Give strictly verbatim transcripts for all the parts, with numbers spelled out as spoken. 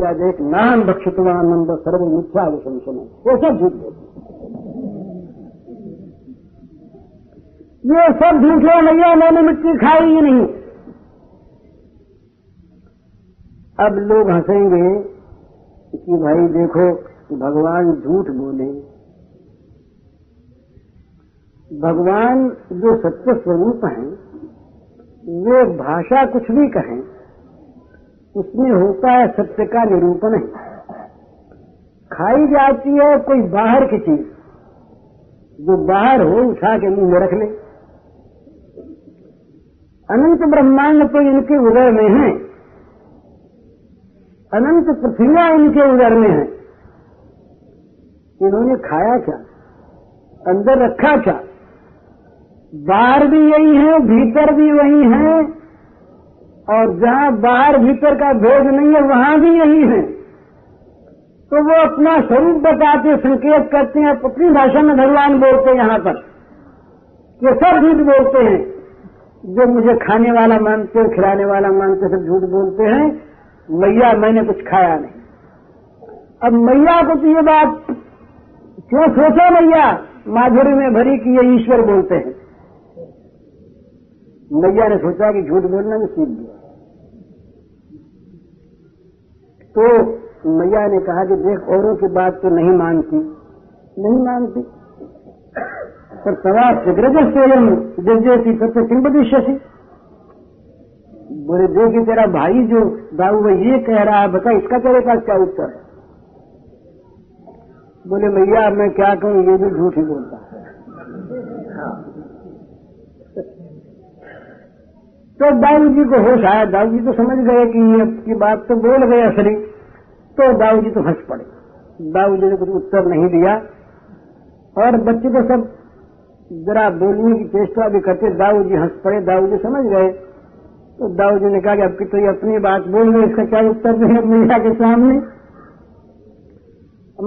क्या एक नाम बक्षितवा आनंद सर्व मिथ्या विशंसने, वो सब झूठ बोलते, ये सब झूठे नहीं, उन्होंने मिट्टी खाई ही नहीं। अब लोग हंसेंगे कि भाई देखो भगवान झूठ बोले। भगवान जो सत्य स्वरूप हैं, वे भाषा कुछ भी कहें उसमें होता है सत्य का निरूपण है। खाई जाती है कोई बाहर की चीज जो बाहर हो, उठा के मुंह में रख ले। अनंत ब्रह्मांड तो इनके उदर में है, अनंत पृथ्वियां इनके उदर में है। इन्होंने खाया क्या, अंदर रखा क्या? बाहर भी यही है, भीतर भी वही है, और जहाँ बाहर भीतर का भेद नहीं है वहाँ भी यही है। तो वो अपना स्वरूप बताते, संकेत करते हैं, अपनी भाषा में भगवान बोलते हैं। यहाँ पर ये सब झूठ बोलते हैं, जो मुझे खाने वाला मानते हैं, खिलाने वाला मानते, सब झूठ बोलते हैं। मैया मैंने कुछ खाया नहीं। अब मैया को तो ये बात क्यों सोचा, मैया माधुरी में भरी कि ये ईश्वर बोलते हैं। मैया ने सोचा कि झूठ बोलना भी सीख गया। तो मैया ने कहा कि देख, औरों की बात तो नहीं मानती, नहीं मानती, पर सवाल सिगरज स्वयं जैसी सबसे किंबदी शशि बोले, देखिए तेरा भाई जो दाऊ भाई ये कह रहा है, बता इसका तेरे पास क्या उत्तर है। बोले मैया मैं क्या कहूँ, ये भी झूठ ही बोलता है। तो दाऊ जी को होश आया, दाऊ जी तो समझ गए कि ये की बात तो बोल गया असली। तो दाऊ जी तो हंस पड़े, दाऊ जी ने कुछ उत्तर नहीं दिया, और बच्चे तो सब जरा बोलने की चेष्टा भी करते। दाऊ जी हंस पड़े, दाऊ जी समझ गए। तो दाऊ जी ने कहा कि अब की तो ये अपनी बात बोल गए, इसका क्या उत्तर दें मैया के सामने।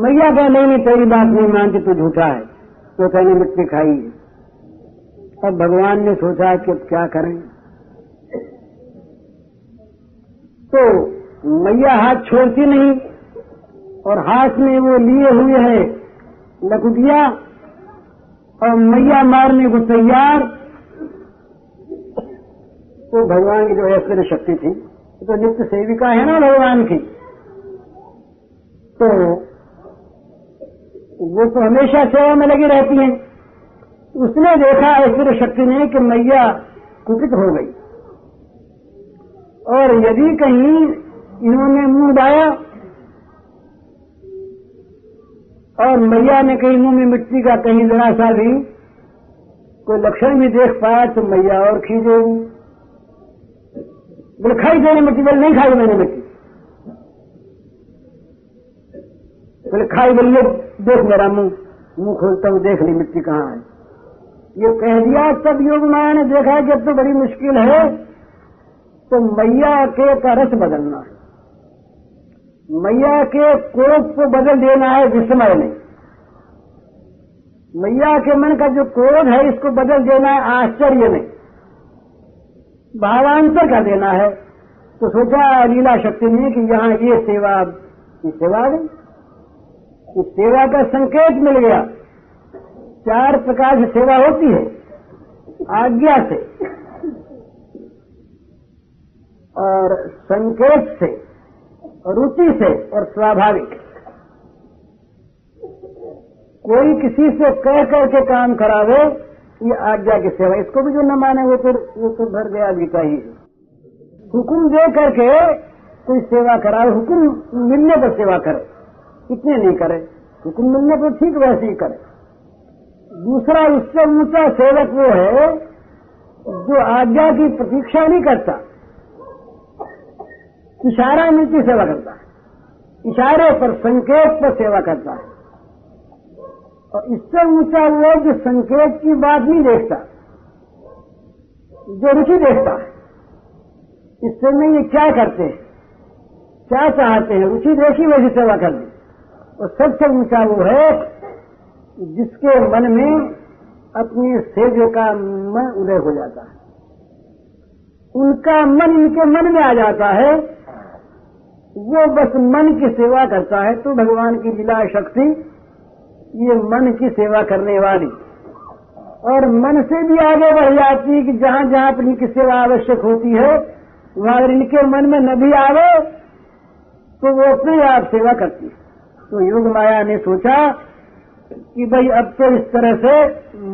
मैया कह नहीं नहीं तेरी बात नहीं मानती, तू झूठा है, तो कहने मिट्टी खाई है। अब भगवान ने सोचा कि अब क्या करें। तो मैया हाथ छोड़ती नहीं, और हाथ में वो लिए हुए है लकुटिया, और मैया मारने को तैयार। तो भगवान की जो ऐश्वर्य शक्ति थी, तो नित्य सेविका है ना भगवान की, तो वो तो हमेशा सेवा में लगी रहती है। उसने देखा ऐश्वर्य शक्ति ने कि मैया कुपित हो गई, और यदि कहीं इन्होंने मुंह डाया और मैया ने कहीं मुंह में मिट्टी का कहीं जरा सा भी कोई लक्षण भी देख पाया, तो मैया और खींचेगी। बोले खाई देने मिट्टी, बोले नहीं खाई मैंने मिट्टी। बोले खाई, बोलिए देख मेरा मुंह, मुंह खोलता हूं, देख ली मिट्टी कहाँ है। ये कह दिया, तब योग माया ने देखा कि अब तो बड़ी मुश्किल है, तो मैया के का रस बदलना है, मैया के कोप को बदल देना है विस्मय में, मैया के मन का जो क्रोध है इसको बदल देना है आश्चर्य में, भावांतर का देना है। तो सोचा लीला शक्ति ने कि यहाँ ये सेवा, ये सेवा गई, इस सेवा का संकेत मिल गया। चार प्रकार से सेवा होती है, आज्ञा से और संकेत से, रुचि से, और स्वाभाविक। कोई किसी से कह करके काम करावे ये आज्ञा की सेवा, इसको भी जो न माने वो तो वो तो भर गया गीता ही। हुकुम दे करके कोई सेवा करावे, हुकुम मिलने पर सेवा करे, इतने नहीं करे, हुकुम मिलने पर ठीक वैसे ही करे। दूसरा उससे ऊंचा सेवक वो है जो आज्ञा की प्रतीक्षा नहीं करता, इशारा नीति सेवा करता है, इशारे पर संकेत पर सेवा करता है। और इससे ऊंचा वो जो संकेत की बात नहीं देखता, जो रुचि देखता है। इससे में ये क्या करते हैं, क्या चाहते हैं, रुचि देखी वैसी सेवा कर दी। और सबसे ऊंचा वो है जिसके मन में अपने सेव्य का मन उदय हो जाता है, उनका मन इनके मन में आ जाता है, वो बस मन की सेवा करता है। तो भगवान की विलाय शक्ति ये मन की सेवा करने वाली और मन से भी आगे बढ़ जाती है कि जहाँ जहाँ इनकी सेवा आवश्यक होती है वहाँ अगर इनके मन में न भी आवे तो वो अपने आप सेवा करती है। तो योग माया ने सोचा कि भाई अब तो इस तरह से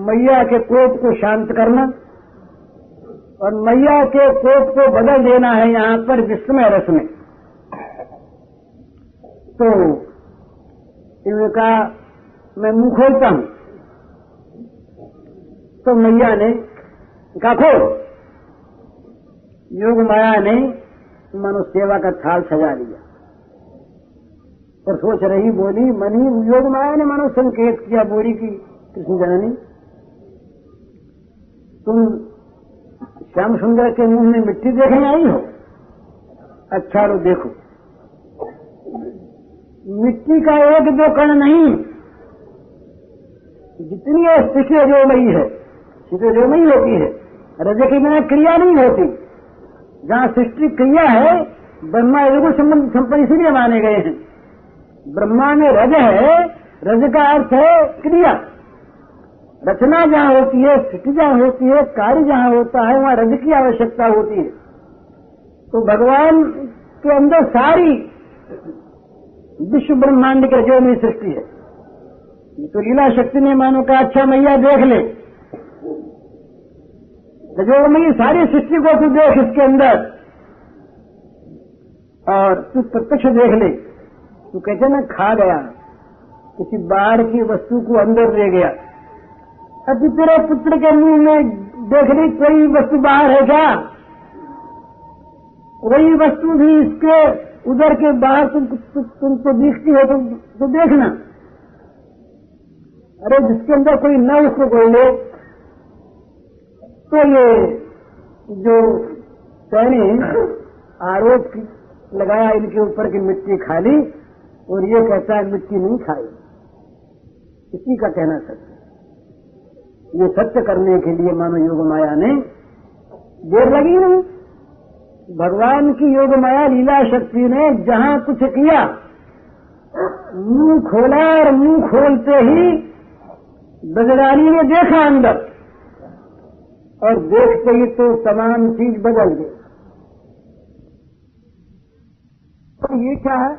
मैया के कोप को शांत करना और मैया के कोप को बदल देना है यहाँ पर विस्मय रस में। तो इनका मैं मुंह खोलता हूँ तो मैया ने कहा खोल। योग माया ने मनुसेवा का थाल सजा लिया और सोच रही बोली मनी योग माया ने मनो संकेत किया बोली की कृष्ण जननी तुम श्याम सुंदर के मुंह में मिट्टी देखने आई हो। अच्छा लो देखो मिट्टी का एक दो कण नहीं जितनी स्थिति रजोमयी है स्थिति रजोमयी होती है रज के बिना क्रिया नहीं होती। जहाँ सृष्टि क्रिया है ब्रह्मा रजगुण संबंध संपन्न इसीलिए माने गए हैं। ब्रह्मा में रज है रज का अर्थ है क्रिया। रचना जहाँ होती है सृष्टि जहाँ होती है कार्य जहाँ होता है वहाँ रज की आवश्यकता होती है। तो भगवान के अंदर सारी विश्व ब्रह्मांड के रजो में सृष्टि है। तो लीला शक्ति ने मानो का अच्छा मैया देख ले रजोमयी सारी सृष्टि को तू देख इसके अंदर और तू प्रत्यक्ष देख ले। तू कहते ना खा गया किसी बाहर की वस्तु को अंदर ले गया। अब तेरे पुत्र के मुंह में देख ली कोई वस्तु बाहर है क्या? कोई वस्तु भी इसके उधर के बाहर तुम तुमको तुम तो दिखती है तुम तो देखना। अरे जिसके अंदर कोई न उसको कोई ले। तो ये जो सैनिक आरोप लगाया इनके ऊपर की मिट्टी खाली और ये कहता है मिट्टी नहीं खाई। इसी का कहना सत्य। ये सत्य करने के लिए मानो योग माया ने देर लगी नहीं। भगवान की योग माया लीला शक्ति ने जहां कुछ किया मुंह खोला और मुंह खोलते ही बजरानी ने देखा अंदर और देखते ही तो तमाम चीज बदल गई। तो ये क्या है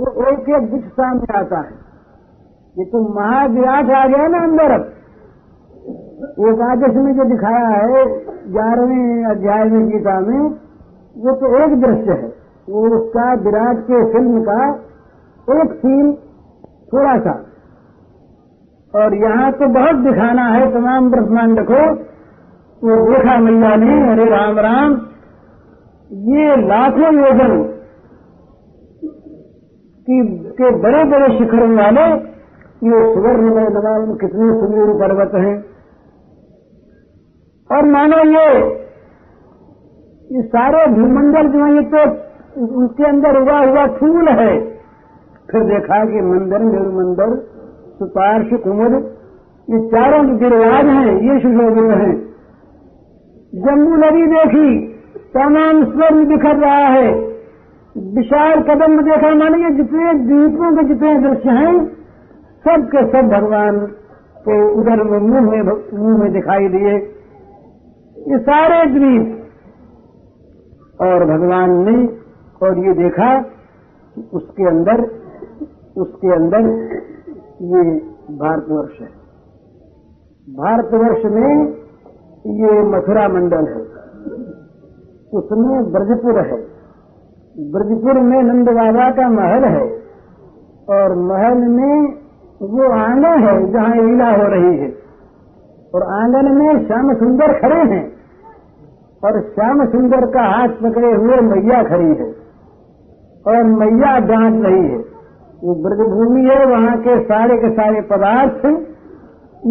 वो एक एक दृश्य सामने आता है। ये तो महाविराट आ गया ना अंदर। अब एक आदेश में जो दिखाया है ग्यारहवें अध्याय में गीता में वो तो एक दृश्य है। वो उसका विराट के फिल्म का एक सीन थोड़ा सा और यहाँ तो बहुत दिखाना है तमाम ब्रह्मांड को। तो देखा मैया ने हरे राम राम ये लाखों योजन की के बड़े बड़े शिखरों वाले ये सुवर्ण में लगाओ कितने सुंदर पर्वत हैं और मानो ये ये सारे भूमंडल जो है ये तो उसके अंदर उगा हुआ फूल है। फिर देखा कि मंदिर मेरुमंदर सुपार्श कुमुद ये चारों गिरिराज हैं ये सुशोभित हैं। जम्मू नदी देखी तमाम स्वर्ण बिखर रहा है। विशाल कदम देखा माने ये जितने द्वीपों के जितने दृश्य हैं सब के सब भगवान के उधर मुंह में मुंह में दिखाई दिए ये सारे द्वीप। और भगवान ने और ये देखा कि उसके अंदर उसके अंदर ये भारतवर्ष है। भारतवर्ष में ये मथुरा मंडल है उसमें ब्रजपुर है। ब्रजपुर में नंद बाबा का महल है और महल में वो आंगन है जहाँ लीला हो रही है और आंगन में श्याम सुंदर खड़े हैं और श्याम सुंदर का हाथ पकड़े हुए मैया खड़ी है और मैया डांट रही है। वो ब्रजभूमि है वहाँ के सारे के सारे पदार्थ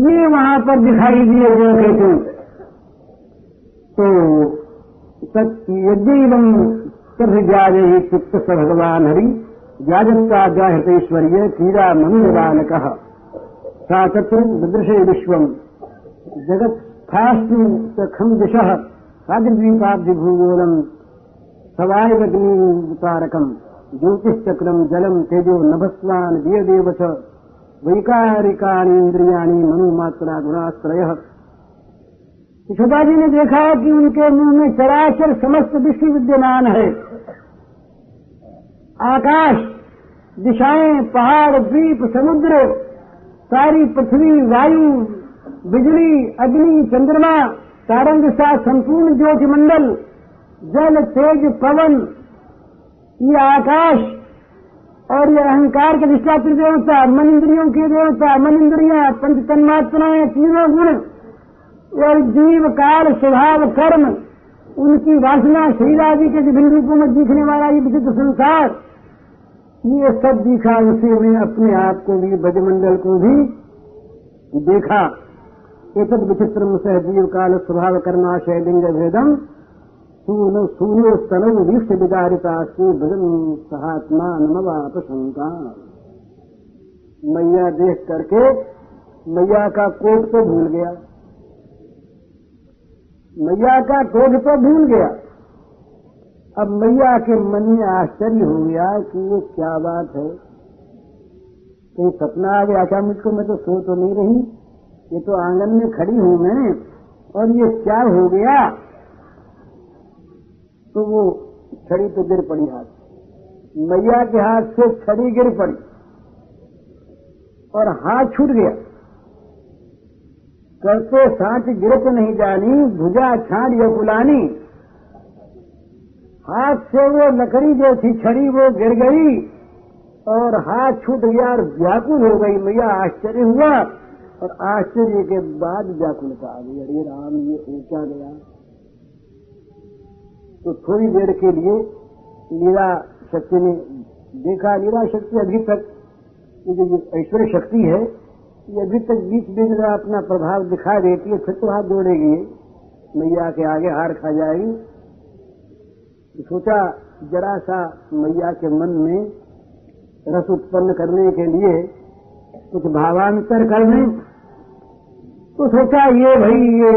ये वहाँ पर दिखाई दिए गए थे। तो यदि एवं तभी जागे ही चित्त स भगवान हरि जाजता जाहतेश्वरीय कीरा मंगवान कहा सातत्र दृश्य विश्वम जगत फास्म दिशा सागरद्वीपाधिभूगोलम सवाय गग्नितारकम ज्योतिश्चक्रम जलम तेजो नभस्वान दियदेव च वैकारिकाणी इंद्रियाणी मनुमात्रा गुणाश्रय। यशोदाजी ने देखा कि उनके मुंह में चराचर समस्त विश्व विद्यमान है। आकाश, दिशाएं, पहाड़, द्वीप, समुद्र, सारी पृथ्वी, वायु, बिजली, अग्नि, चंद्रमा, तारों के साथ संपूर्ण ज्योतिमंडल, जल, तेज, पवन, ये आकाश और ये अहंकार के अधिष्ठात्री देवता, मन इंद्रियों के देवता, मन इंद्रियां, पंच तन्मात्राएं, तीनों गुण और जीव, काल, स्वभाव, कर्म, उनकी वासना, शरीर आदि के विभिन्न रूपों में दिखने वाला ये विचित्र संसार, ये सब दिखा। उसे उन्हें अपने आप को भी, ब्रजमंडल को भी देखा। एतद् विचित्रं सह जीव काल स्वभाव कर्माशय लिंग भेदम सूनो सूनो स्तनौ वीक्ष विदारिता से भजन सहात्मा नमवाप शंका। मैया देख करके मैया का कोट तो भूल गया, मैया का कोट तो भूल गया। अब मैया के मन में आश्चर्य हो गया कि ये क्या बात है, कोई सपना आ गया क्या मुझको? मैं तो सो तो नहीं रही, ये तो आंगन में खड़ी हूं मैं, और ये क्या हो गया? तो वो छड़ी तो गिर पड़ी हाथ, मैया के हाथ से छड़ी गिर पड़ी और हाथ छूट गया। करते साँच गिरत नहीं जानी, भुजा छाड़ या पुलानी। हाथ से वो लकड़ी जो थी छड़ी वो गिर गई और हाथ छूट गया और व्याकुल हो गई। मैया आश्चर्य हुआ और आश्चर्य के बाद व्याकुलता आ गई। अरे राम, ये ऊंचा गया। तो थोड़ी देर के लिए लीला शक्ति ने देखा। लीला शक्ति अभी तक ये जो ऐश्वर्य शक्ति है ये अभी तक बीच बीच में अपना प्रभाव दिखा देती है, फिर तो हाथ जोड़ेगी, मैया के आगे हार खा जाएगी। सोचा जरा सा मैया के मन में रस उत्पन्न करने के लिए कुछ भावांतर कर लें। तो सोचा ये भाई ये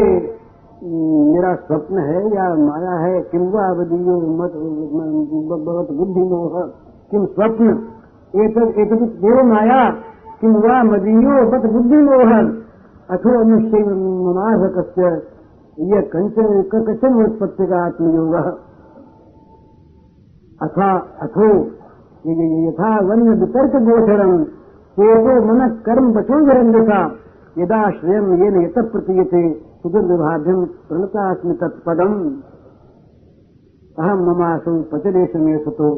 मेरा स्वप्न है या माया है? किंवा बदियो मत भगवत बुद्धि मोह किम स्वप्न एतद् एतद् देव माया किंवा मदीयो बत बुद्धि मोहन अथो अनुष्य ममाह कस्य यह कचन उत्पत्ति का आत्मयोग अथा अथो यथा वन्य वितर्क गोचरम तेजो मन कर्म बचोधरंगता यदा श्रेयम येन यतः प्रतीयते सुदुर्विभाव्यम प्रणतास्मि तत्पदम अहम ममासौ पचलेश मे सुतो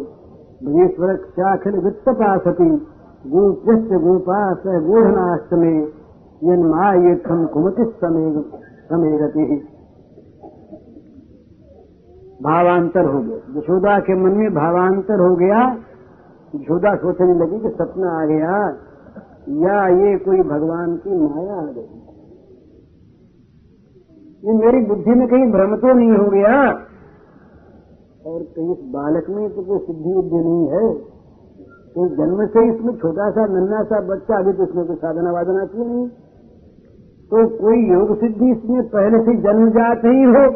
भुवेश्वर चाखिल वित्तपासति गोप्यश्च गोपास गोधनाष्टमे यन्मायेत्थम कुमति समेगति। भावांतर हो गया, यशोदा के मन में भावांतर हो गया। यशोदा सोचने लगी कि सपना आ गया या ये कोई भगवान की माया आ गई, ये मेरी बुद्धि में कहीं भ्रम तो नहीं हो गया, और कहीं बालक में तो कोई सिद्धि बुद्धि नहीं है, तो जन्म से इसमें छोटा सा नन्हा सा बच्चा, अभी तो इसमें कोई साधना वादना की नहीं, तो कोई योग सिद्धि इसमें पहले से जन्म जाते ही हो।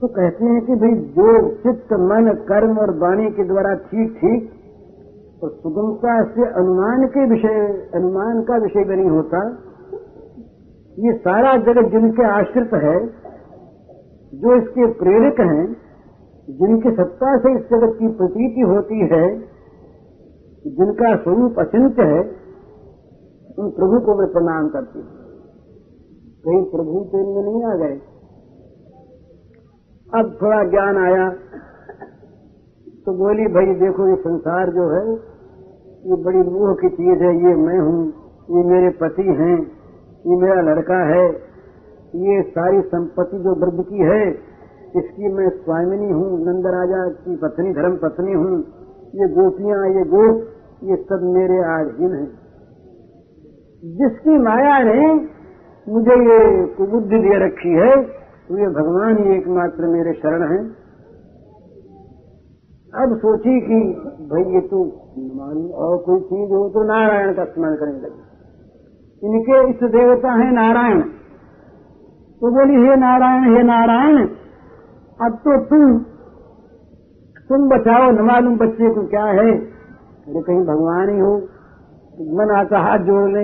तो कहते हैं कि भाई जो चित्त, मन, कर्म और वाणी के द्वारा ठीक ठीक और सुगमता से अनुमान के विषय, अनुमान का विषय बनी होता, ये सारा जगत जिनके आश्रित है, जो इसके प्रेरक हैं, जिनकी सत्ता से इस जगत की प्रतीति होती है, जिनका स्वरूप अचिंत्य है, उन प्रभु को मैं प्रणाम करती हूँ। कहीं प्रभु तो इनमें नहीं आ गए। अब थोड़ा ज्ञान आया तो बोली भाई देखो ये संसार जो है ये बड़ी मोह की चीज है, ये मैं हूँ, ये मेरे पति हैं, ये मेरा लड़का है, ये सारी संपत्ति जो ब्रज की है इसकी मैं स्वामिनी हूँ, नंद राजा की पत्नी, धर्म पत्नी हूँ, ये गोपियाँ, ये गोप, ये सब मेरे आधीन हैं। जिसकी माया ने मुझे ये कुबुद्धि दे रखी है, वे भगवान ही एकमात्र मेरे शरण हैं। अब सोची कि भाई ये तो मान और कोई चीज हो तो नारायण का स्मरण करने लगी। इनके इष्ट देवता है नारायण, तो बोली हे नारायण, हे नारायण, अब तो तुम तुम बचाओ, न मालूम बच्चे को क्या है। अरे कहीं भगवान ही हो, मन आता हाथ जोड़ ले,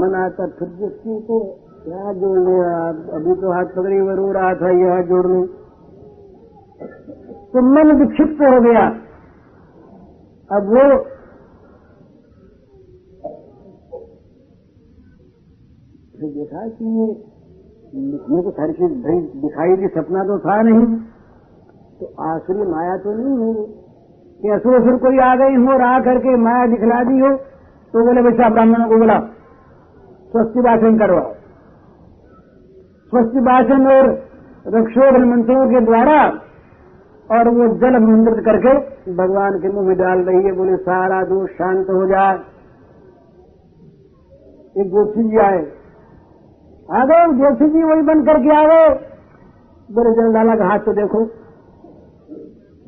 मन आता फिर बच्चे को क्या जोड़ ले, अभी तो हाथ पकड़े हुए रो रहा था, ये हाथ जोड़ ले। तो मन विक्षिप्त हो गया। अब वो देखा कि मुझे तो सारी चीज भाई दिखाई दी, सपना तो था नहीं, तो आसुरी माया तो नहीं हो कि असुर असुर कोई आ गई हो, रा करके माया दिखला दी हो। तो बोले भाई साहब ब्राह्मणों को बोला स्वस्ति वाचन करवाओ। स्वस्ति वाचन और रक्षोभन मंत्रों के द्वारा और वो जल मुद्रित करके भगवान के मुंह में डाल रही है। बोले सारा दोष शांत हो जाए। एक गोपी जी आए, आ गए गोपी जी वही बन करके आ गए। बोले जल लाला का हाथ तो देखो,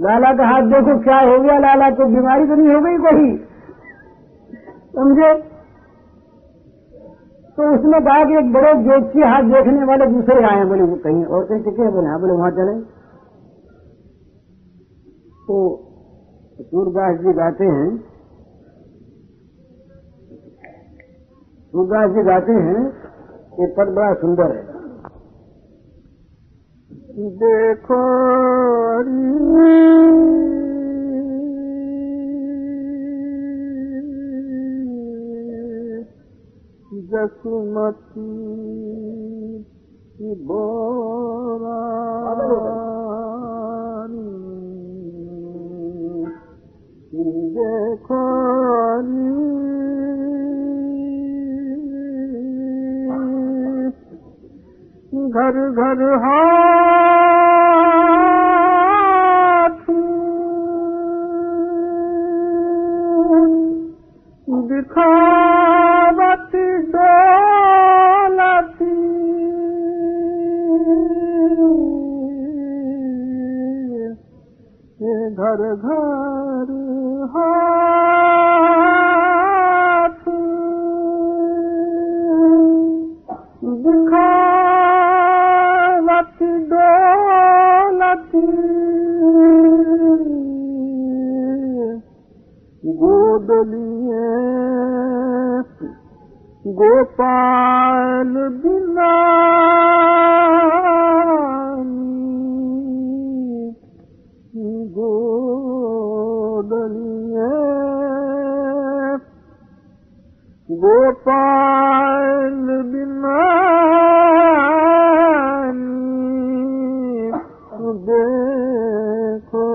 लाला का हाथ देखो क्या हो गया, लाला को बीमारी तो नहीं हो गई कोई, समझे। तो उसने कहा कि एक बड़े जोशी हाथ देखने वाले दूसरे आए हैं। बोले कहीं और कहीं टिके, बोले हाँ, बोले वहां चले। तो सूरदास जी गाते हैं, सूरदास जी गाते हैं, ये पद बड़ा सुंदर है। देखो जसुमती बोरा देखो घर घर हाथ दिखावत दौलती घर घर हाथ दिखावत दौलती गोद लिए गोपाल बिना गोपाल बिना देखो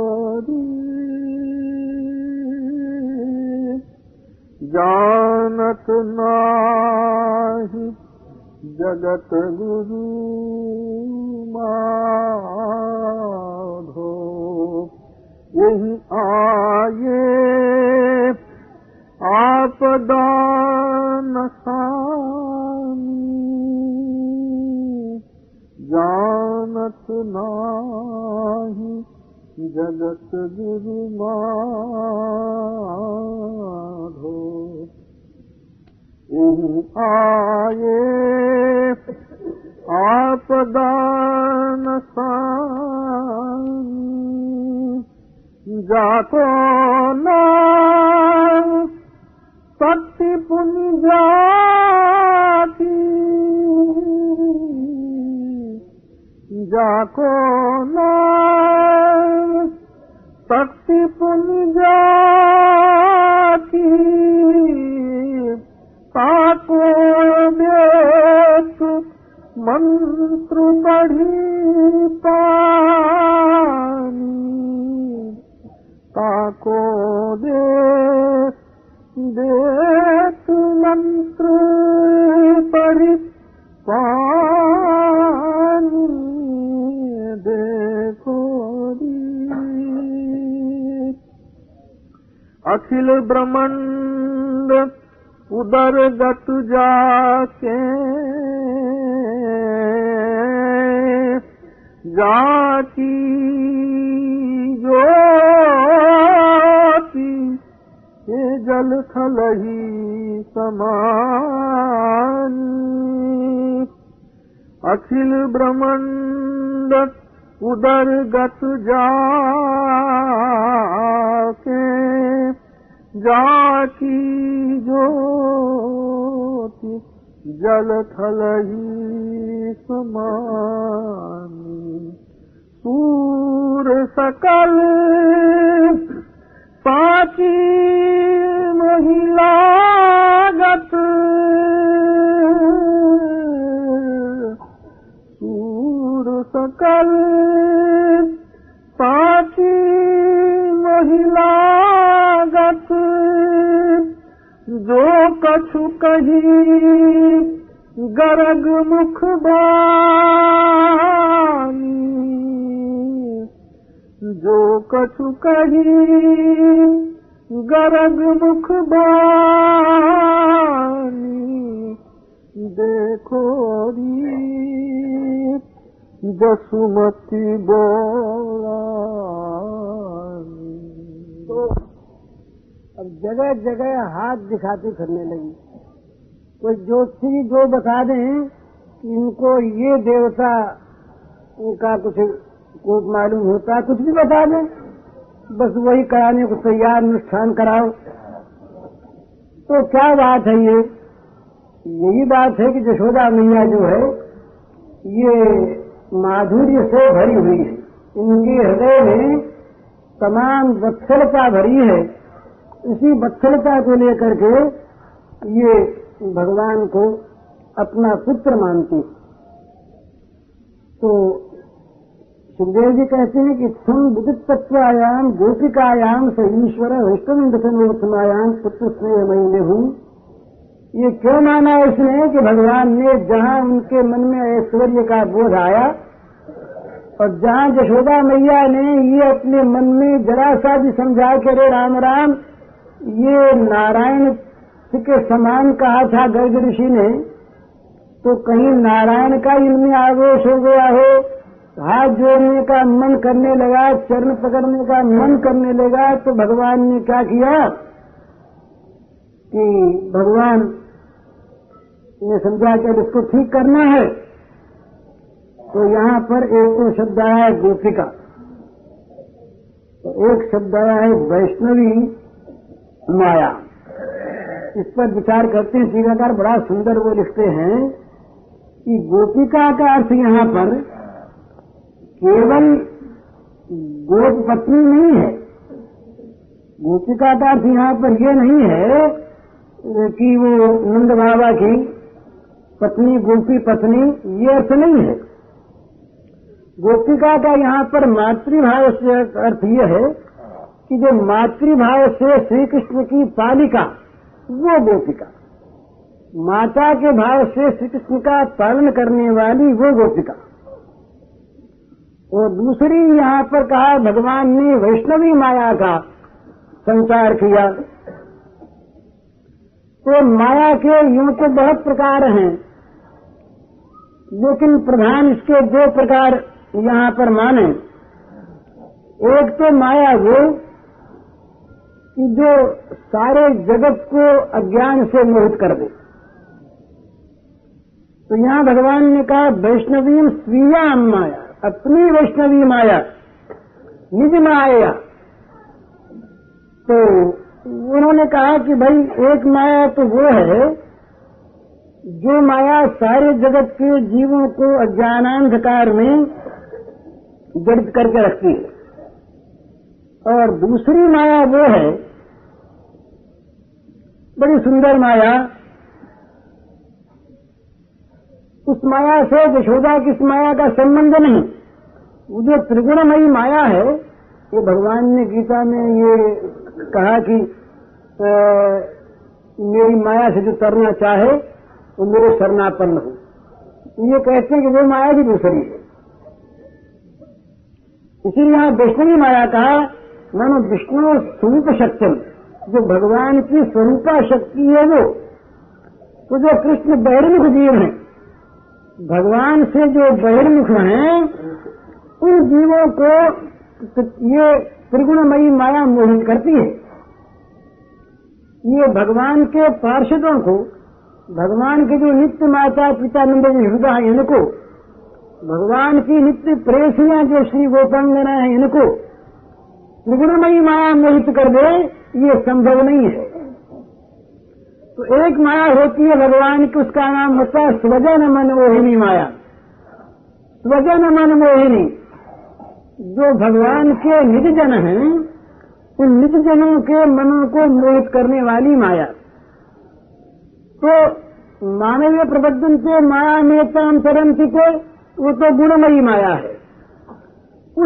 जानत नाही जगत गुरु माधो यही आये आपदा जानत नाही जगत गुरु माधो यही आये आपदा नसानी जाको ना सत्य पुनि जाती जाको नाम शक्ति पुनि जाती ताको बेत मंत्र पढ़ी पानी ताको दे देत मंत्र पढ़ी पानी देखो दी अखिल ब्रह्मांड उदर गत जाके जाती ज्योति ये जल थल ही समानी अखिल ब्रह्मांड उदर गत जा जाकी ज्योति जल थल ही समानी सूर सकल पाकी महिला गत सूर सकल पाकी महिला गत जो कछु कही गरग मुख बानी जो कछु कही गरग मुख बानी देखो री जसुमती बोलानी। तो अब जगह जगह हाथ दिखाते करने लगी। कोई ज्योतिषी जो बता दें इनको ये देवता उनका कुछ को मालूम होता है, कुछ भी बता दें, बस वही कराने को तैयार, अनुष्ठान कराओ। तो क्या बात है ये? यही बात है कि जशोदा मैया जो है ये माधुर्य से भरी हुई है, इनके हृदय में तमाम वत्सलता भरी है। इसी वत्सलता को लेकर के ये भगवान को अपना पुत्र मानती। तो सुखदेव जी कहते हैं कि तुम विद्युत तत्वायाम गोपिकायाम से ईश्वर वैष्णवयाम पुत्र स्नेह महीने हूँ। ये क्यों माना इसने कि भगवान ने जहाँ उनके मन में ऐश्वर्य का बोध आया और जहाँ जशोदा मैया ने ये अपने मन में जरा सा भी समझा के अरे राम राम ये नारायण के समान कहा था गर्ग ऋषि ने, तो कहीं नारायण का इनमें आवेश हो गया हो, हाथ जोड़ने का मन करने लगा, चरण पकड़ने का मन करने लगा। तो भगवान ने क्या किया कि भगवान ने समझा कि इसको ठीक करना है। तो यहाँ पर एक तो शब्द आया है गोपिका, तो एक शब्द आया है वैष्णवी माया। इस पर विचार करते हैं टीकाकार बड़ा सुंदर वो लिखते हैं कि गोपिका का अर्थ यहाँ पर केवल गोप पत्नी नहीं है। गोपिका का अर्थ यहाँ पर यह नहीं है कि वो नंद बाबा की पत्नी गोपी पत्नी, ये अर्थ नहीं है। गोपिका का यहाँ पर मातृभाव से अर्थ यह है कि जो मातृभाव से श्री कृष्ण की पालिका वो गोपिका, माता के भाव से श्री कृष्ण का पालन करने वाली वो गोपिका। और दूसरी यहाँ पर कहा भगवान ने वैष्णवी माया का संचार किया। तो माया के यूं तो बहुत प्रकार हैं, लेकिन प्रधान इसके दो प्रकार यहाँ पर माने। एक तो माया वो कि जो सारे जगत को अज्ञान से मोहित कर दे। तो यहाँ भगवान ने कहा वैष्णवी स्वीया माया, अपनी वैष्णवी माया, निज माया। तो उन्होंने कहा कि भाई एक माया तो वो है जो माया सारे जगत के जीवों को अज्ञानांधकार में जड़ित करके रखती है, और दूसरी माया वो है बड़ी सुंदर माया। उस माया से यशोदा की इस माया का संबंध नहीं। वो जो त्रिगुणमयी माया है वो भगवान ने गीता में ये कहा कि आ, मेरी माया से जो तरना चाहे वो मेरे शरणापन्न हो। ये कहते हैं कि वो माया भी दूसरी है। इसीलिए यहाँ वैष्णवी माया कहा, मानो विष्णु स्वरूप शक्ति, जो भगवान की स्वरूपा शक्ति है वो। तो जो कृष्ण बहिर्मुख जीव है, भगवान से जो बहिर्मुख हैं उन जीवों को ये त्रिगुणमयी माया मोहित करती है। ये भगवान के पार्षदों को, भगवान के जो नित्य माता पिता नंदन यशोदा हैं इनको, भगवान की नित्य प्रेसियां जो श्री गोपांगना हैं इनको त्रिगुणमयी माया मोहित कर दे, ये संभव नहीं है। तो एक माया होती है भगवान की, उसका नाम होता है स्वजन मन मोहिनी माया। स्वजन मन मोहिनी, जो भगवान के निजजन हैं उन निजजनों के मनों को मोहित करने वाली माया। तो मानवीय प्रबंधन से माया में तामसरम थी को, वो तो गुणमयी माया है।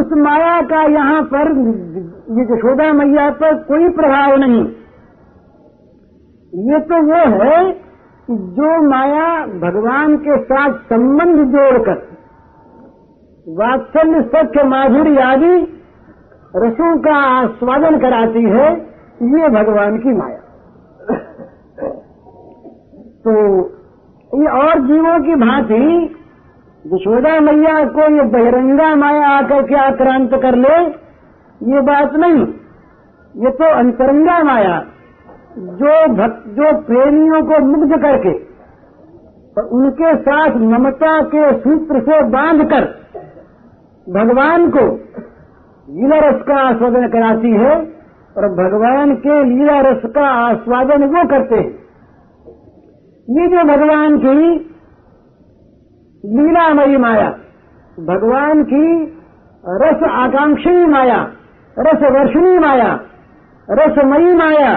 उस माया का यहाँ पर यशोदा मैया पर कोई प्रभाव नहीं। ये तो वो है जो माया भगवान के साथ संबंध जोड़कर वात्सल्य, सख्य, माधुर्य आदि रसों का आस्वादन कराती है, ये भगवान की माया। तो ये और जीवों की भांति यशोदा मैया को ये बहिरंगा माया आकर के आक्रांत कर ले, ये बात नहीं। ये तो अंतरंगा माया जो भक्त, जो प्रेमियों को मुग्ध करके और उनके साथ ममता के सूत्र से बांधकर भगवान को लीला रस का आस्वादन कराती है, और भगवान के लीला रस का आस्वादन वो करते हैं। ये जो भगवान की लीलामयी माया, भगवान की रस आकांक्षी माया, रस वर्षणी माया, रसमयी माया,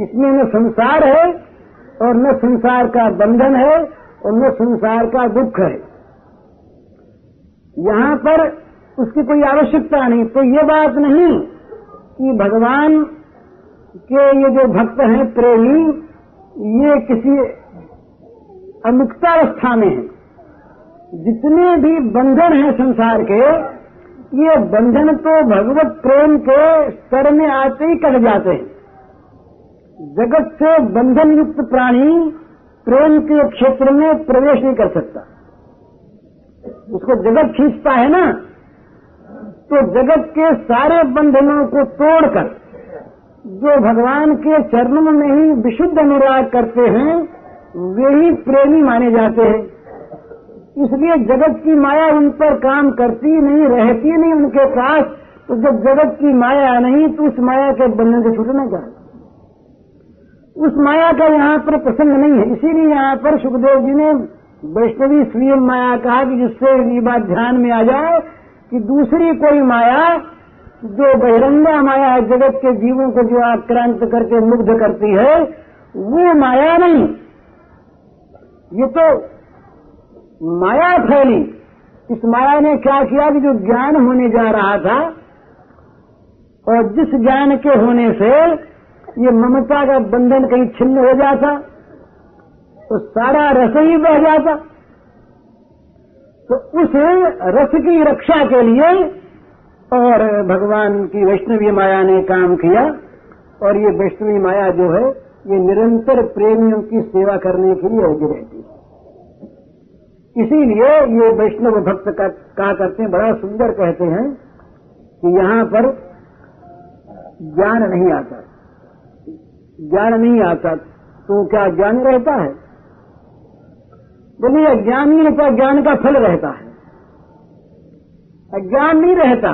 इसमें न संसार है और न संसार का बंधन है और न संसार का दुख है। यहाँ पर उसकी कोई आवश्यकता नहीं। तो ये बात नहीं कि भगवान के ये जो भक्त हैं, प्रेमी, ये किसी मुक्तावस्था में है। जितने भी बंधन हैं संसार के, ये बंधन तो भगवत प्रेम के स्तर में आते ही कट जाते हैं। जगत से बंधन युक्त प्राणी प्रेम के क्षेत्र में प्रवेश नहीं कर सकता। उसको जगत खींचता है ना, तो जगत के सारे बंधनों को तोड़कर जो भगवान के चरणों में ही विशुद्ध अनुराग करते हैं, वे ही प्रेमी माने जाते हैं। इसलिए जगत की माया उन पर काम करती नहीं, रहती नहीं उनके पास। तो जब जगत की माया नहीं, तो उस माया के बंधन से छूटना चाहिए। उस माया का यहाँ पर प्रसंग नहीं है। इसीलिए यहाँ पर सुखदेव जी ने वैष्णवी स्वयं माया कहा कि जिससे ये बात ध्यान में आ जाए कि दूसरी कोई माया, जो बहिरंगा माया जगत के जीवों को जो आक्रांत करके मुग्ध करती है, वो माया नहीं। ये तो माया फैली। इस माया ने क्या किया कि जो ज्ञान होने जा रहा था, और जिस ज्ञान के होने से ये ममता का बंधन कहीं छिन्न हो जाता, तो सारा रस ही बह जाता। तो उस रस की रक्षा के लिए और भगवान की वैष्णवी माया ने काम किया। और ये वैष्णवी माया जो है, ये निरंतर प्रेमियों की सेवा करने के लिए लगी रहती है। इसीलिए ये वैष्णव भक्त का क्या करते हैं, बड़ा सुंदर कहते हैं कि यहाँ पर ज्ञान नहीं आता, ज्ञान नहीं आता तो क्या ज्ञान रहता है? बोलिए, ज्ञान नहीं रहता, ज्ञान का फल रहता है, अज्ञान नहीं रहता।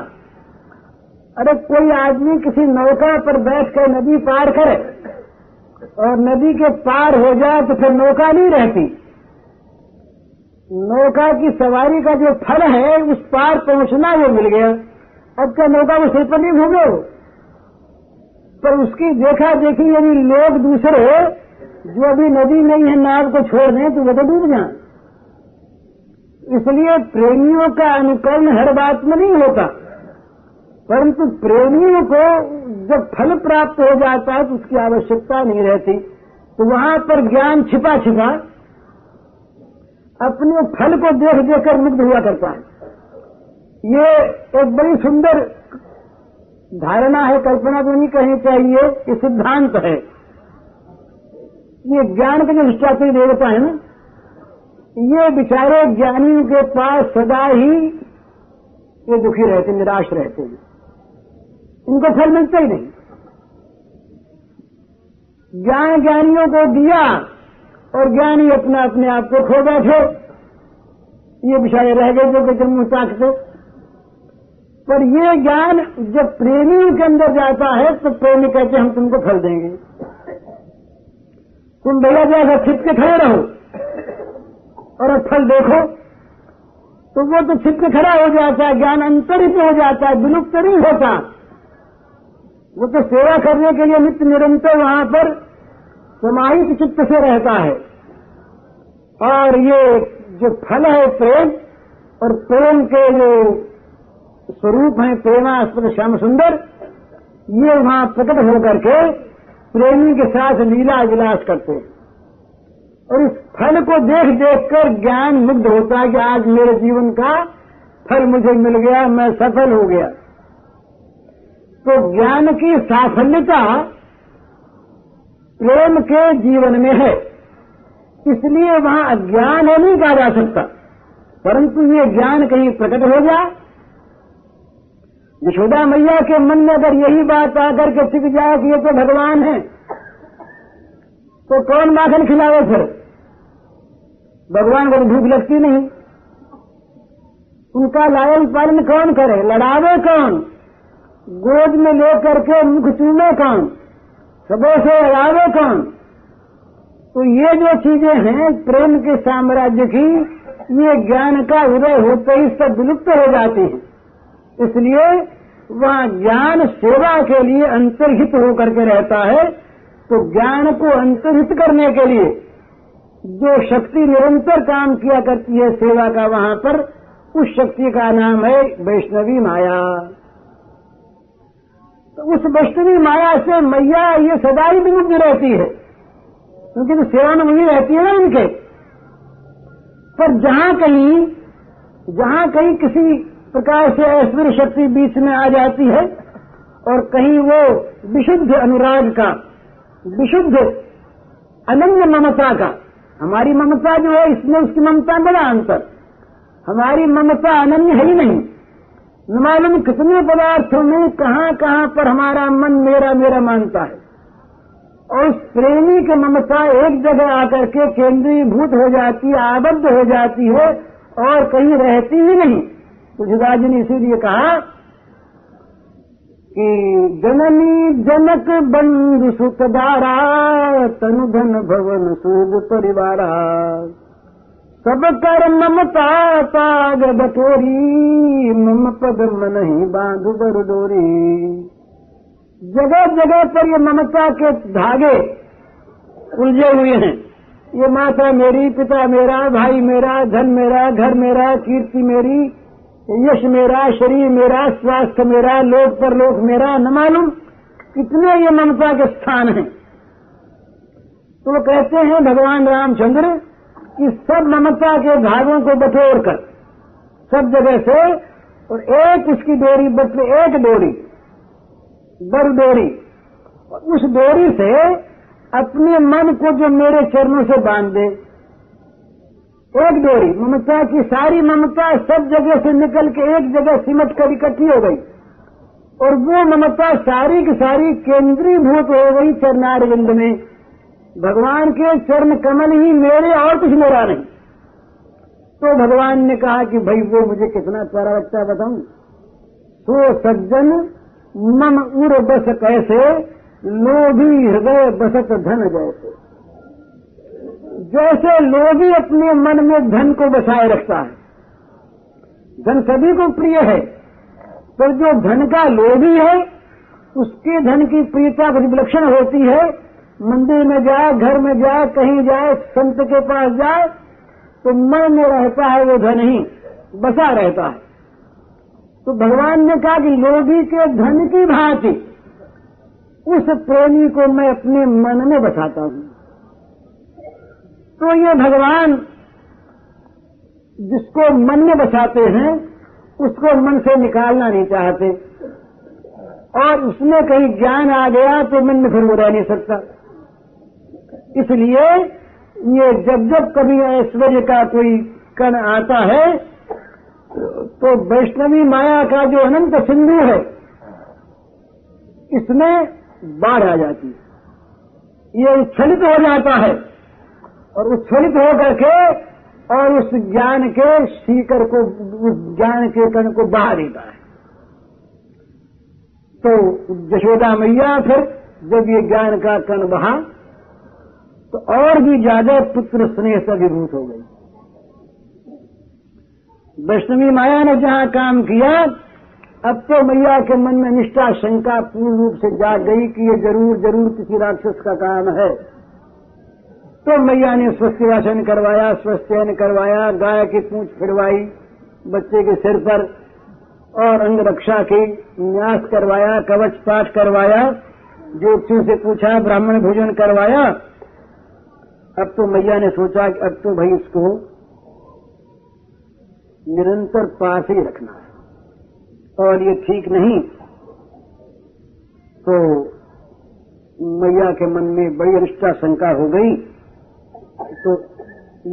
अरे कोई आदमी किसी नौका पर बैठकर नदी पार करे और नदी के पार हो जाए, तो फिर नौका नहीं रहती। नौका की सवारी का जो फल है, उस पार पहुंचना, वो मिल गया। अब क्या नौका वो सिर पर नहीं घूमे हो? पर उसकी देखा देखी यदि लोग दूसरे जो अभी नदी नहीं है नाव को छोड़ दें, तो वो तो डूब जाए। इसलिए प्रेमियों का अनुकरण हर बात में नहीं होता, परंतु प्रेमियों को जब फल प्राप्त हो जाता है तो उसकी आवश्यकता नहीं रहती। तो वहां पर ज्ञान छिपा छिपा अपने फल को देख देखकर मुग्ध हुआ करता है। ये एक बड़ी सुंदर धारणा है, कल्पना तो नहीं कहनी चाहिए, ये सिद्धांत है। ये ज्ञान का जो विश्वासी देवता है ना, ये बिचारे ज्ञानियों के पास सदा ही ये दुखी रहते, निराश रहते हैं, उनको फल मिलता ही नहीं। ज्ञान ज्ञानियों को दिया और ज्ञानी अपना अपने आप को खो बैठे, ये बेचारे रह गए जो कि जम्मू ताकते। पर ये ज्ञान जब प्रेमी के अंदर जाता है तो प्रेमी कहते हम तुमको फल देंगे, तुम भैया जाकर छिपके खड़े रहो और फल देखो, तो वो तो छिपके खड़ा हो जाता है, ज्ञान अंतरित हो जाता है, विलुप्त नहीं होता। वो तो सेवा करने के लिए नित्य निरंतर वहां पर समाहित चित्त से रहता है। और ये जो फल है प्रेम, और प्रेम के जो स्वरूप हैं प्रेमास्पद श्याम सुंदर, ये वहां प्रकट होकर के प्रेमी के साथ लीला विलास करते और इस फल को देख देख कर ज्ञान मुग्ध होता है कि आज मेरे जीवन का फल मुझे मिल गया, मैं सफल हो गया। तो ज्ञान की साफल्यता प्रेम के जीवन में है, इसलिए वहां अज्ञान है नहीं कहा जा सकता, परंतु ये ज्ञान कहीं प्रकट हो जाए। यशोदा मैया के मन में अगर यही बात आकर के टिक जाए कि ये तो भगवान है, तो कौन माखन खिलावे, फिर भगवान को भूख लगती नहीं, उनका लालन पालन कौन करे, लड़ावे कौन, गोद में लेकर के मुख चूमे कौन, सबों से लगावे कौन। तो ये जो चीजें हैं प्रेम के साम्राज्य की, ये ज्ञान का उदय होते ही सब विलुप्त हो जाती है। इसलिए वह ज्ञान सेवा के लिए अंतर्हित होकर के रहता है। तो ज्ञान को अंतर्हित करने के लिए जो शक्ति निरंतर काम किया करती है सेवा का, वहां पर उस शक्ति का नाम है वैष्णवी माया। तो उस वैष्णवी माया से मैया ये सदा ही विमुक्त रहती है, क्योंकि तो सेवा में वही रहती है ना इनके। पर जहां कहीं जहां कहीं किसी प्रकार से ऐश्वर्य शक्ति बीच में आ जाती है और कहीं वो विशुद्ध अनुराग का, विशुद्ध अनन्य ममता का, हमारी ममता जो है इसमें उसकी ममता बड़ा अंतर, हमारी ममता अनन्य है ही नहीं। न मालूम कितने पदार्थों में कहाँ कहाँ पर हमारा मन मेरा मेरा मानता है, और उस प्रेमी की ममता एक जगह आकर के केंद्रीभूत हो जाती है, आबद्ध हो जाती है और कहीं रहती ही नहीं। तुलसीदास जी ने इसीलिए कहा कि जननी जनक बंधु सुखदारा, तनु धन भवन सूद परिवारा, सब कर ममता ताग बटोरी, मम पद मन ही बांधु बर डोरी। जगह जगह पर ये ममता के धागे उलझे हुए हैं, ये माता मेरी, पिता मेरा, भाई मेरा, धन मेरा, घर मेरा, कीर्ति मेरी, यश मेरा, शरीर मेरा, स्वास्थ्य मेरा, लोक परलोक मेरा, न मालूम कितने ये ममता के स्थान हैं। तो वो कहते हैं भगवान रामचंद्र इस सब ममता के धागों को बटोर कर सब जगह से, और एक उसकी डोरी बट एक डोरी बर डोरी, और उस डोरी से अपने मन को जो मेरे चरणों से बांध दे। एक डोरी ममता की, सारी ममता सब जगह से निकल के एक जगह सिमट कर इकट्ठी हो गई, और वो ममता सारी की सारी केंद्रीभूत हो गई चरणारविंद में। भगवान के चरण कमल ही मेरे और कुछ मेरा नहीं। तो भगवान ने कहा कि भाई वो मुझे कितना प्यारा लगता है बताऊं, सो सज्जन मम उर बस कैसे, लोभी हृदय बसत धन जैसे। जैसे लोभी अपने मन में धन को बसाए रखता है, धन सभी को प्रिय है, पर जो धन का लोभी है उसके धन की प्रियता बड़ी विलक्षण होती है। मंदिर में जाए, घर में जाए, कहीं जाए, संत के पास जाए, तो मन में रहता है वो धन ही बसा रहता है। तो भगवान ने कहा कि लोभी के धन की भांति उस प्रेमी को मैं अपने मन में बसाता हूं। तो ये भगवान जिसको मन में बसाते हैं उसको मन से निकालना नहीं चाहते, और उसमें कहीं ज्ञान आ गया तो मन में फिर वो रह नहीं सकता। इसलिए ये जब जब कभी ऐश्वर्य का कोई कण आता है तो वैष्णवी माया का जो अनंत सिंधु है इसमें बाढ़ आ जाती है, ये उच्छलित हो जाता है, और उच्छलित होकर के और उस ज्ञान के शिखर को, उस ज्ञान के कण को बहा देता है। तो जशोदा मैया फिर जब ये ज्ञान का कण बहा तो और भी ज्यादा पुत्र स्नेह से अभिभूत हो गई। वैष्णवी माया ने जहां काम किया, अब तो मैया के मन में निष्ठा शंका पूर्ण रूप से जाग गई कि ये जरूर जरूर किसी राक्षस का काम है। तो मैया ने स्वस्ति वाचन करवाया, स्वस्त्यन करवाया, गाय की पूंछ फिरवाई बच्चे के सिर पर और अंगरक्षा की न्यास करवाया, कवच पाठ करवाया, ज्योतिषियों से पूछा, ब्राह्मण भोजन करवाया। अब तो मैया ने सोचा कि अब तो भाई इसको निरंतर पास ही रखना है और ये ठीक नहीं। तो मैया के मन में बड़ी अनिष्टा शंका हो गई। तो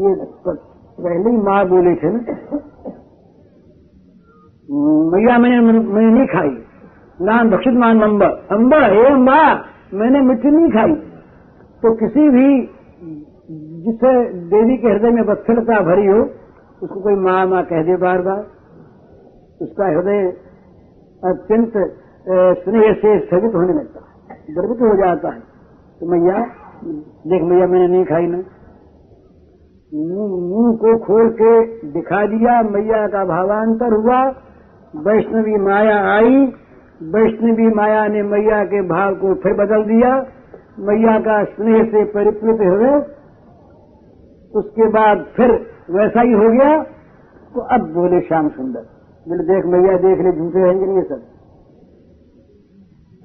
ये पहले ही माँ बोले थे ना, मैया मैंने मैंने नहीं खाई, नाम भक्षित मान अम्बा अम्बा हे अम्बा, मैंने मिट्टी नहीं खाई। तो किसी भी जिसे देवी के हृदय में वत्सलता भरी हो उसको कोई माँ माँ कह दे बार बार, उसका हृदय अत्यंत स्नेह से स्थगित होने लगता है, गर्वित हो जाता है। तो मैया देख मैया मैंने नहीं खाई ना, मुंह को खोल के दिखा दिया। मैया का भावांतर हुआ, वैष्णवी माया आई, वैष्णवी माया ने मैया के भाव को फिर बदल दिया। मैया का स्नेह से परिप्लुत हुए, उसके बाद फिर वैसा ही हो गया। तो अब बोले श्याम सुंदर, बोले देख मैया देख ले झूठे हैं ये सब।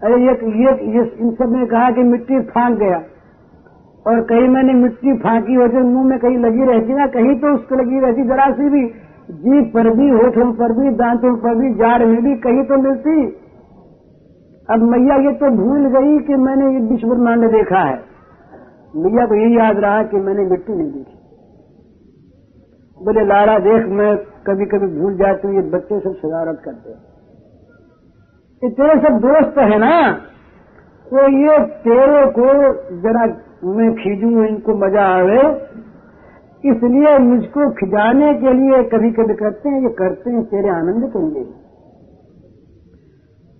अरे ये, ये, ये इन सब ने कहा कि मिट्टी फांक गया, और कहीं मैंने मिट्टी फांकी और मुंह में कहीं लगी रहती ना, कहीं तो उसको लगी रहती जरा सी भी, जीभ पर भी, होठों पर भी, दांतों पर भी, जाड़ में भी कहीं तो मिलती। अब मैया ये तो भूल गई कि मैंने ये विश्व ब्रह्मांड देखा है। मैया को यही याद रहा कि मैंने मिट्टी नहीं देखी। बोले लारा देख मैं कभी कभी भूल जाती हूँ, ये बच्चे सब शरारत करते हैं, ये तेरे सब दोस्त है ना, तो ये तेरे को जरा मैं खींचूं इनको मजा आवे, इसलिए मुझको खिजाने के लिए कभी कभी करते हैं, ये करते हैं तेरे आनंद के लिए।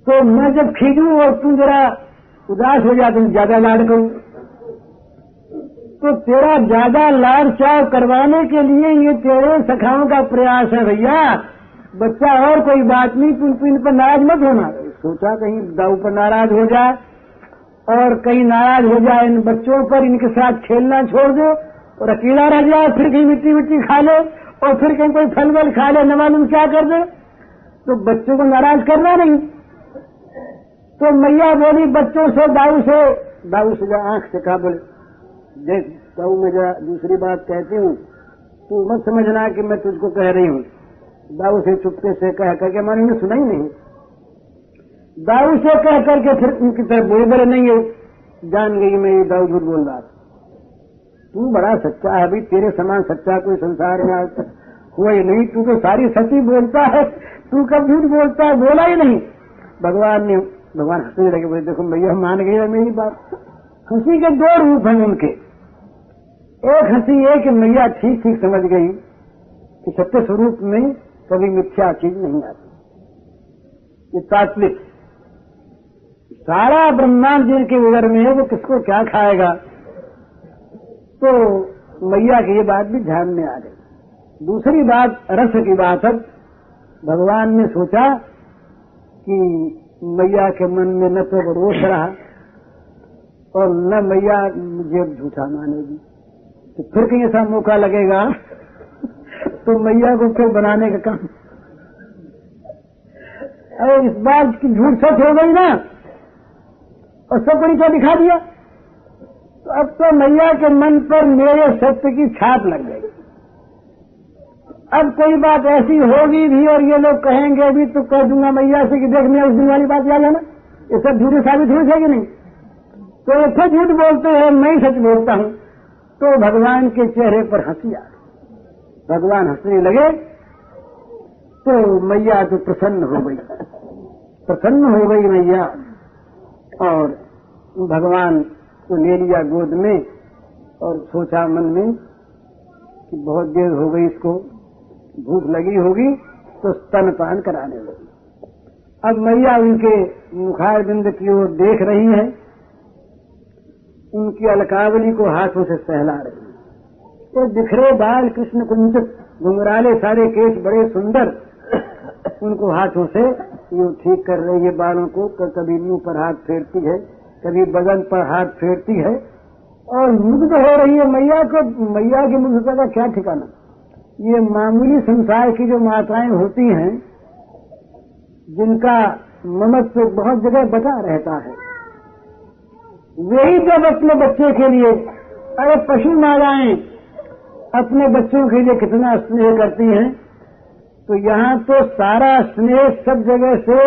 तो मैं जब खींचूं और तू जरा उदास हो जाती हूँ, ज्यादा लाड करूं, तो तेरा ज्यादा लाड चाव करवाने के लिए ये तेरे सखाओं का प्रयास है भैया, बच्चा और कोई बात नहीं, तुम तु इन पर नाराज मत होना। सोचा कहीं दाऊ पर नाराज हो जाए और कहीं नाराज हो जाए इन बच्चों पर, इनके साथ खेलना छोड़ दो और अकेला रह जाए, फिर कहीं मिट्टी मिट्टी खा ले और फिर कहीं कोई फल वल खा ले, न मालूम क्या कर दे। तो बच्चों को नाराज करना नहीं। तो मैया बोली बच्चों से, दाऊ से, दाऊ से आंख से कहा, बोले देख कहू मैं जरा दूसरी बात कहती हूँ, तू मत समझना कि मैं तुझको कह रही हूँ। दाऊ से चुपके से कह करके मैंने सुना ही नहीं, दाऊ से कह करके फिर उनकी तरफ बोले, बोले नहीं है जान गई मैं ये दाऊ झूठ बोल रहा, तू बड़ा सच्चा है, अभी तेरे समान सच्चा कोई संसार में हुआ ही नहीं, तू तो सारी सच्ची बोलता है, तू कब झूठ बोलता है, बोला ही नहीं। भगवान ने भगवान हंसने लगे, बोले देखो भैया मान गई है मेरी बात। हंसी के दो रूप हैं उनके, एक हंसी है कि मैया ठीक ठीक समझ गई कि सत्य स्वरूप में कभी मिथ्या चीज नहीं आती, ये तात्विक सारा ब्रह्मांड जिनके उदर में है वो किसको क्या खाएगा। तो मैया की ये बात भी ध्यान में आ गई। दूसरी बात रस की बात है, भगवान ने सोचा कि मैया के मन में न तो रोष रहा और न मैया मुझे झूठा मानेगी, तो फिर कहीं ऐसा मौका लगेगा तो मैया को फिर बनाने का काम। अरे इस बार की झूठ सच हो गई ना और सबको नीचा दिखा दिया, तो अब तो मैया के मन पर मेरे सत्य की छाप लग गई। अब कोई बात ऐसी होगी भी और ये लोग कहेंगे भी तो कह दूंगा मैया से कि देख मैं उस दिन वाली बात याद है ना, ये सब झूठे साबित हो जाएगी नहीं, तो ये फिर झूठ बोलते हैं, मैं ही सच बोलता हूँ। तो भगवान के चेहरे पर हंसी आ गई, भगवान हंसने लगे। तो मैया तो प्रसन्न हो गई, प्रसन्न हो गई मैया, और भगवान को ले लिया गोद में और सोचा मन में कि बहुत देर हो गई, इसको भूख लगी होगी, तो स्तनपान कराने लगी। अब मैया उनके मुखार बिंद की ओर देख रही है, उनकी अलकावली को हाथों से सहला रही है। तो बिखरे बाल कृष्ण कुंचित घुंघराले सारे केश बड़े सुंदर, उनको हाथों से यूं ठीक कर रही है बालों को। कभी मुंह पर हाथ फेरती है, कभी बदन पर हाथ फेरती है और मुग्ध हो रही है मैया को। मैया की मुग्धता का क्या ठिकाना। ये मामूली संसार की जो माताएं होती हैं, जिनका ममत्व बहुत जगह बचा रहता है, वही जब अपने बच्चे के लिए, अरे पशु माताएं अपने बच्चों के लिए कितना स्नेह करती हैं, तो यहाँ तो सारा स्नेह सब जगह से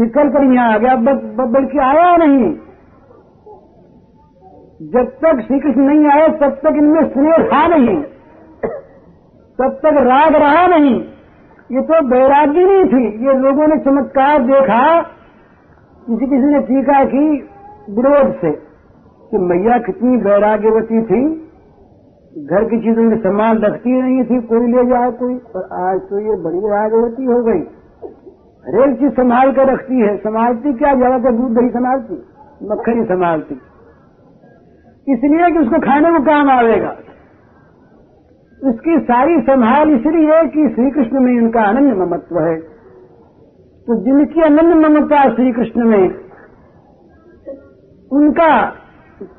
निकल कर यहाँ आ गया, बल्कि आया नहीं। जब तक श्री कृष्ण नहीं आए तब तक इनमें स्नेह था नहीं, तब तक राग रहा नहीं। ये तो बैरागी नहीं थी। ये लोगों ने चमत्कार देखा, किसी किसी ने टीका की विरोध से कि मैया कितनी बैराग्यवती थी, घर की चीजों में सामान रखती नहीं थी, कोई ले जाए कोई। पर आज तो ये बड़ी रागवती हो गई, हरेक चीज संभाल कर रखती है। संभालती क्या, ज्यादातर दूध दही संभालती, मक्खन ही संभालती, इसलिए कि उसको खाने को काम आवेगा। उसकी सारी संभाल इसलिए कि श्री कृष्ण में उनका अनन्य ममत्व है। तो जिनकी अनन्य ममता श्री कृष्ण में, उनका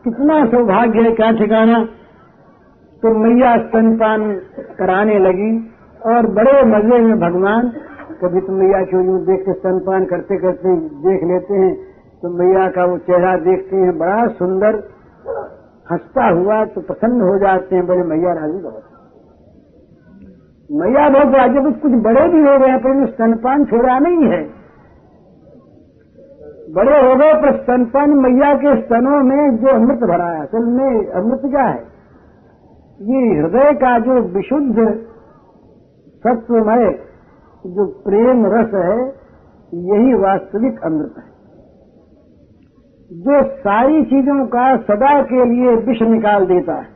कितना सौभाग्य है, क्या ठिकाना। तो मैया स्तनपान कराने लगी और बड़े मजे में भगवान। कभी तो मैया को यूं देख के स्तनपान करते करते देख लेते हैं, तो मैया का वो चेहरा देखते हैं बड़ा सुंदर, हंसता हुआ, तो प्रसन्न हो जाते हैं। बोले मैया राजी बहुत, मैया बहुत राजी। कुछ बड़े भी हो गए हैं, पर स्तनपान छोड़ा नहीं है। बड़े हो गए पर स्तनपान, मैया के स्तनों में जो अमृत भरा है, असल में अमृत क्या है, ये हृदय का जो विशुद्ध सत्वमय जो प्रेम रस है, यही वास्तविक अमृत है, जो सारी चीजों का सदा के लिए विष निकाल देता है।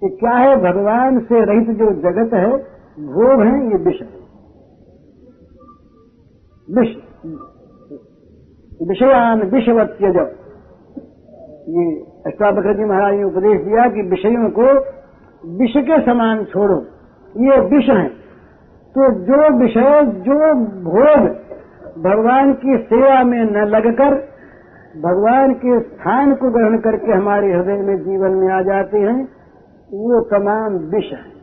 कि क्या है, भगवान से रहित जो जगत है, भोग है, ये विष है। विष विषयान विषवत्यज, ये अष्टावक्र जी महाराज ने उपदेश दिया कि विषयों को विष के समान छोड़ो, ये विष है। तो जो विषय, जो भोग भगवान की सेवा में न लगकर भगवान के स्थान को ग्रहण करके हमारे हृदय में जीवन में आ जाते हैं, वो तमाम विष है।